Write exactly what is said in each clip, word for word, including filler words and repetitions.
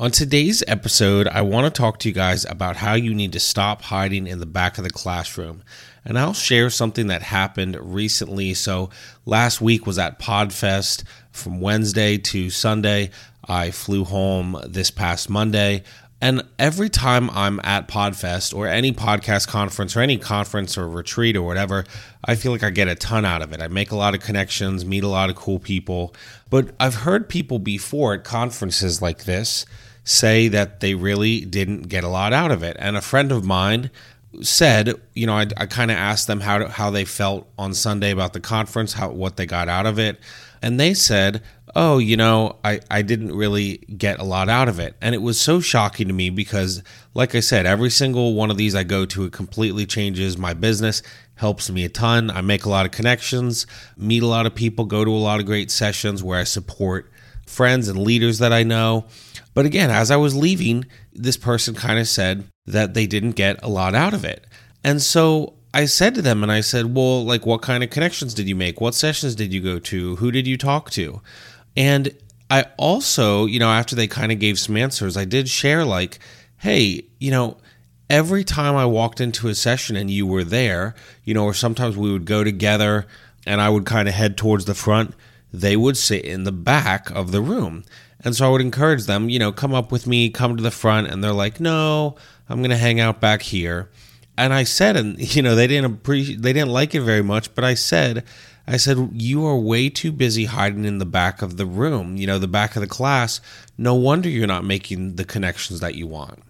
On today's episode, I want to talk to you guys about how you need to stop hiding in the back of the classroom. And I'll share something that happened recently. So last week was at PodFest. From Wednesday to Sunday. I flew home this past Monday. And every time I'm at PodFest or any podcast conference or any conference or retreat or whatever, I feel like I get a ton out of it. I make a lot of connections, meet a lot of cool people. But I've heard people before at conferences like this say that they really didn't get a lot out of it. And a friend of mine said, you know, I, I kind of asked them how to, how they felt on Sunday about the conference, how what they got out of it. And they said, oh, you know, I, I didn't really get a lot out of it. And it was so shocking to me because, like I said, every single one of these I go to, it completely changes my business, helps me a ton. I make a lot of connections, meet a lot of people, go to a lot of great sessions where I support friends and leaders that I know. But again, as I was leaving, this person kind of said that they didn't get a lot out of it. And so I said to them, and I said, well, like, what kind of connections did you make? What sessions did you go to? Who did you talk to? And I also, you know, after they kind of gave some answers, I did share like, hey, you know, every time I walked into a session and you were there, you know, or sometimes we would go together and I would kind of head towards the front, they would sit in the back of the room. And so I would encourage them, you know, come up with me, come to the front. And they're like, no, I'm going to hang out back here. And I said, and you know, they didn't appreciate, they didn't like it very much, but I said, I said, you are way too busy hiding in the back of the room, you know, the back of the class. No wonder you're not making the connections that you want.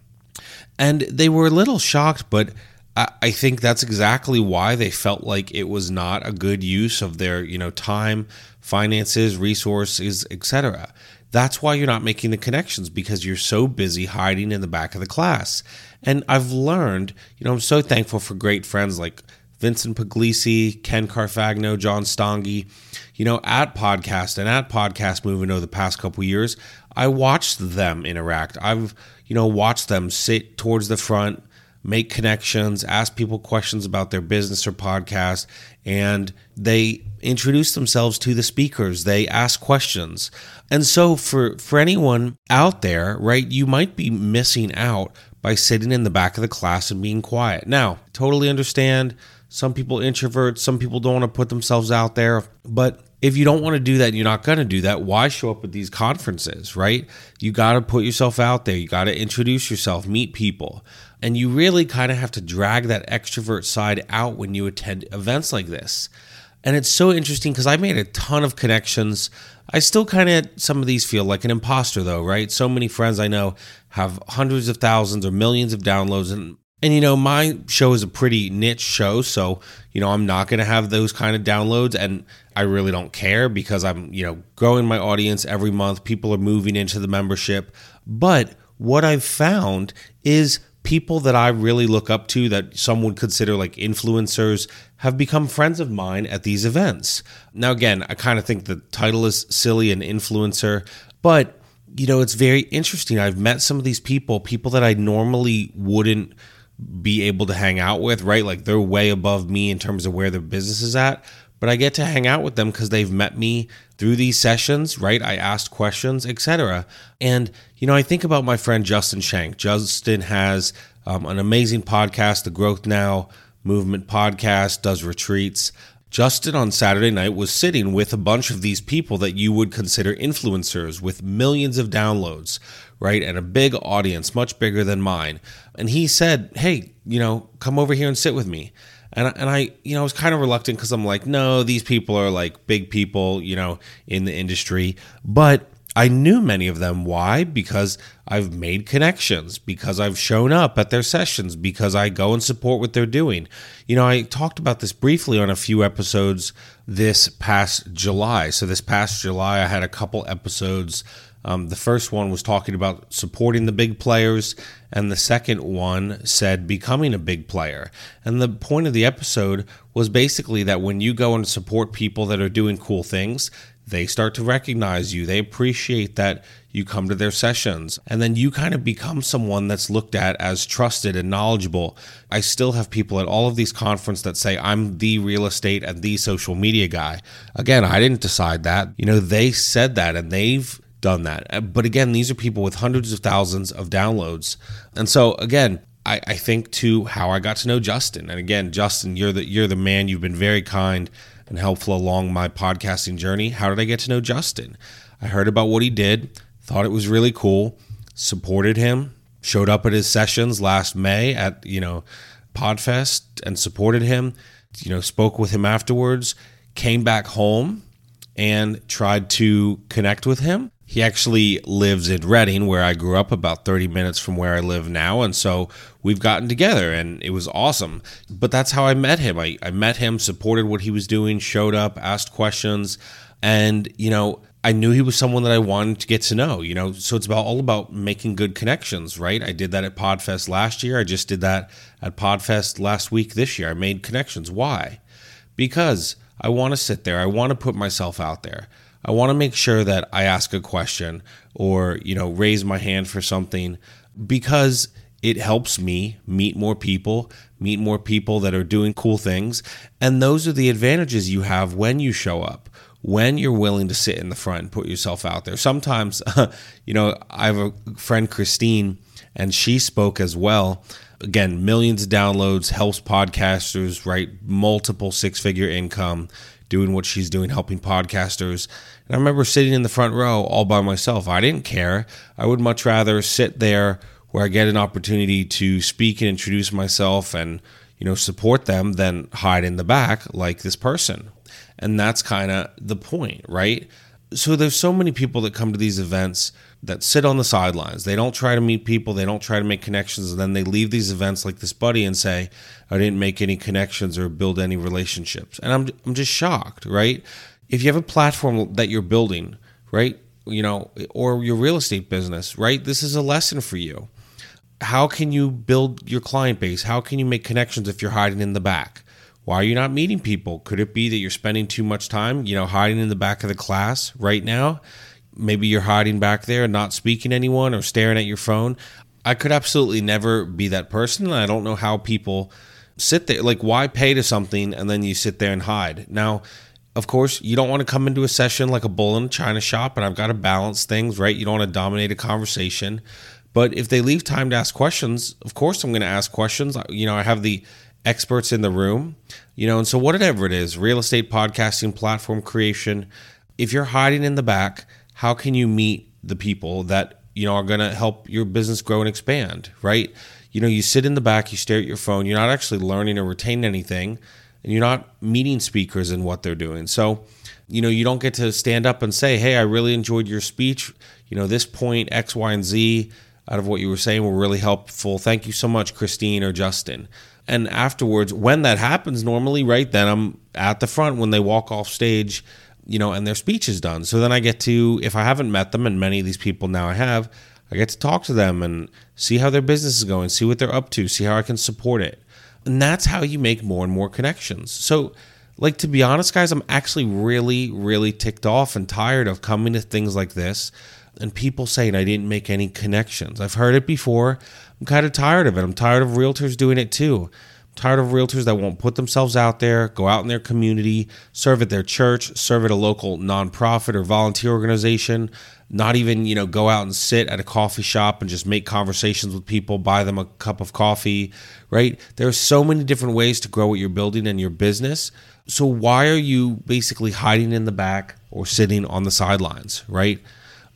And they were a little shocked, but I, I think that's exactly why they felt like it was not a good use of their, you know, time, finances, resources, et cetera. That's why you're not making the connections, because you're so busy hiding in the back of the class. And I've learned, you know, I'm so thankful for great friends like Vincent Puglisi, Ken Carfagno, John Stongi, you know, at Podcast and at Podcast Movement over the past couple of years, I watched them interact. I've, you know, watched them sit towards the front, make connections, ask people questions about their business or podcast, and they introduce themselves to the speakers. They ask questions. And so for, for anyone out there, right, you might be missing out by sitting in the back of the class and being quiet. Now, totally understand some people introverts, some people don't want to put themselves out there, but if you don't want to do that and you're not going to do that, why show up at these conferences, right? You got to put yourself out there. You got to introduce yourself, meet people. And you really kind of have to drag that extrovert side out when you attend events like this. And it's so interesting because I made a ton of connections. I still kind of, some of these feel like an imposter though, right? So many friends I know have hundreds of thousands or millions of downloads, and And, you know, my show is a pretty niche show, so, you know, I'm not going to have those kind of downloads, and I really don't care because I'm, you know, growing my audience every month. People are moving into the membership. But what I've found is people that I really look up to that some would consider like influencers have become friends of mine at these events. Now, again, I kind of think the title is silly, an influencer, but, you know, it's very interesting. I've met some of these people, people that I normally wouldn't be able to hang out with, right? Like they're way above me in terms of where their business is at, but I get to hang out with them because they've met me through these sessions, right? I asked questions, et cetera. And, you know, I think about my friend Justin Shank. Justin has um, an amazing podcast, the Growth Now Movement podcast, does retreats. Justin on Saturday night was sitting with a bunch of these people that you would consider influencers with millions of downloads, right? And a big audience, much bigger than mine. And he said, hey, you know, come over here and sit with me. And, and I, you know, I was kind of reluctant because I'm like, no, these people are like big people, you know, in the industry. But I knew many of them. Why? Because I've made connections, because I've shown up at their sessions, because I go and support what they're doing. You know, I talked about this briefly on a few episodes this past July. So this past July, I had a couple episodes Um, the first one was talking about supporting the big players, and the second one said becoming a big player. And the point of the episode was basically that when you go and support people that are doing cool things, they start to recognize you. They appreciate that you come to their sessions. And then you kind of become someone that's looked at as trusted and knowledgeable. I still have people at all of these conferences that say, I'm the real estate and the social media guy. Again, I didn't decide that. You know, they said that and they've done that. But again, these are people with hundreds of thousands of downloads. And so again, I, I think to how I got to know Justin. And again, Justin, you're the you're the man. You've been very kind and helpful along my podcasting journey. How did I get to know Justin? I heard about what he did, thought it was really cool, supported him, showed up at his sessions last May at, you know, PodFest and supported him, you know, spoke with him afterwards, came back home and tried to connect with him. He actually lives in Reading, where I grew up, about thirty minutes from where I live now. And so we've gotten together and it was awesome. But that's how I met him. I, I met him, supported what he was doing, showed up, asked questions. And, you know, I knew he was someone that I wanted to get to know, you know. So it's about all about making good connections, right? I did that at PodFest last year. I just did that at PodFest last week this year. I made connections. Why? Because I want to sit there. I want to put myself out there. I want to make sure that I ask a question or, you know, raise my hand for something, because it helps me meet more people, meet more people that are doing cool things. And those are the advantages you have when you show up, when you're willing to sit in the front and put yourself out there. Sometimes, you know, I have a friend, Christine, and she spoke as well. Again, millions of downloads, helps podcasters, right? Multiple six-figure income, doing what she's doing, helping podcasters. And I remember sitting in the front row all by myself. I didn't care. I would much rather sit there where I get an opportunity to speak and introduce myself and, you know, support them than hide in the back like this person. And that's kind of the point, right? So there's so many people that come to these events that sit on the sidelines. They don't try to meet people. They don't try to make connections. And then they leave these events like this buddy and say, I didn't make any connections or build any relationships. And I'm I'm just shocked, right? If you have a platform that you're building, right, you know, or your real estate business, right, this is a lesson for you. How can you build your client base? How can you make connections if you're hiding in the back? Why are you not meeting people? Could it be that you're spending too much time, you know, hiding in the back of the class right now? Maybe you're hiding back there and not speaking to anyone or staring at your phone. I could absolutely never be that person. And I don't know how people sit there. Like, why pay to something and then you sit there and hide? Now, of course, you don't want to come into a session like a bull in a china shop, and I've got to balance things, right? You don't want to dominate a conversation. But if they leave time to ask questions, of course I'm going to ask questions. You know, I have the experts in the room, you know, and so whatever it is, real estate, podcasting, platform creation, if you're hiding in the back, how can you meet the people that, you know, are going to help your business grow and expand, right? You know, you sit in the back, you stare at your phone, you're not actually learning or retaining anything, and you're not meeting speakers and what they're doing. So, you know, you don't get to stand up and say, hey, I really enjoyed your speech. You know, this point, X, Y, and Z out of what you were saying were really helpful. Thank you so much, Christine or Justin. And afterwards, when that happens normally, right, then I'm at the front when they walk off stage, you know, and their speech is done. So then I get to, if I haven't met them, and many of these people now I have, I get to talk to them and see how their business is going, see what they're up to, see how I can support it. And that's how you make more and more connections. So, like, to be honest, guys, I'm actually really, really ticked off and tired of coming to things like this and people saying I didn't make any connections. I've heard it before. I'm kind of tired of it. I'm tired of realtors doing it too. I'm tired of realtors that won't put themselves out there, go out in their community, serve at their church, serve at a local nonprofit or volunteer organization, not even, you know, go out and sit at a coffee shop and just make conversations with people, buy them a cup of coffee, right? There are so many different ways to grow what you're building and your business. So why are you basically hiding in the back or sitting on the sidelines, right?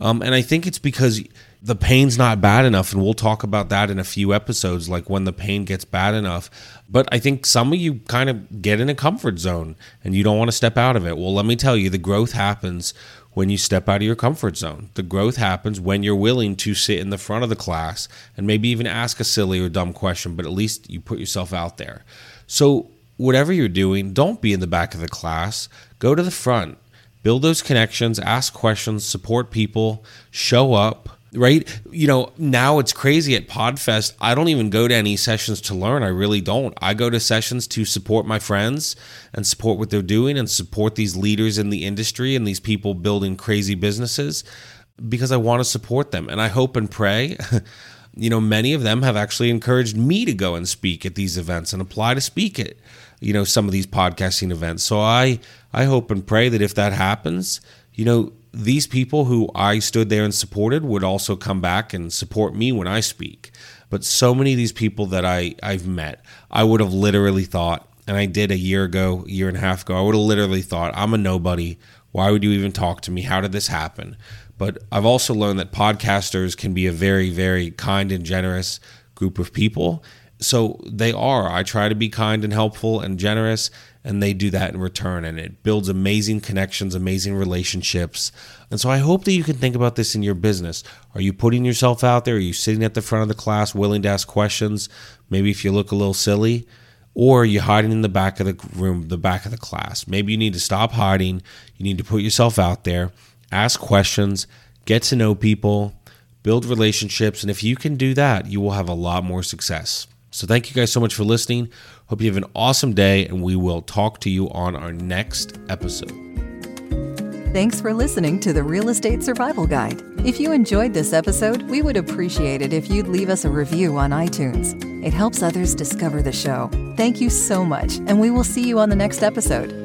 Um, and I think it's because the pain's not bad enough, and we'll talk about that in a few episodes, like when the pain gets bad enough. But I think some of you kind of get in a comfort zone and you don't want to step out of it. Well, let me tell you, the growth happens when you step out of your comfort zone. The growth happens when you're willing to sit in the front of the class and maybe even ask a silly or dumb question, but at least you put yourself out there. So whatever you're doing, don't be in the back of the class. Go to the front. build those connections, ask questions, support people, show up, right? You know, now it's crazy at PodFest. I don't even go to any sessions to learn. I really don't. I go to sessions to support my friends and support what they're doing and support these leaders in the industry and these people building crazy businesses because I want to support them. And I hope and pray, you know, many of them have actually encouraged me to go and speak at these events and apply to speak at, you know, some of these podcasting events. So I, I hope and pray that if that happens, you know, these people who I stood there and supported would also come back and support me when I speak. But so many of these people that I, I've met, I would have literally thought, and I did a year ago, year and a half ago, I would have literally thought, I'm a nobody. Why would you even talk to me? How did this happen? But I've also learned that podcasters can be a very, very kind and generous group of people. So they are. I try to be kind and helpful and generous, and they do that in return. And it builds amazing connections, amazing relationships. And so I hope that you can think about this in your business. Are you putting yourself out there? Are you sitting at the front of the class willing to ask questions? Maybe if you look a little silly. Or are you hiding in the back of the room, the back of the class? Maybe you need to stop hiding. You need to put yourself out there, ask questions, get to know people, build relationships. And if you can do that, you will have a lot more success. So thank you guys so much for listening. Hope you have an awesome day, and we will talk to you on our next episode. Thanks for listening to the Real Estate Survival Guide. If you enjoyed this episode, we would appreciate it if you'd leave us a review on iTunes. It helps others discover the show. Thank you so much, and we will see you on the next episode.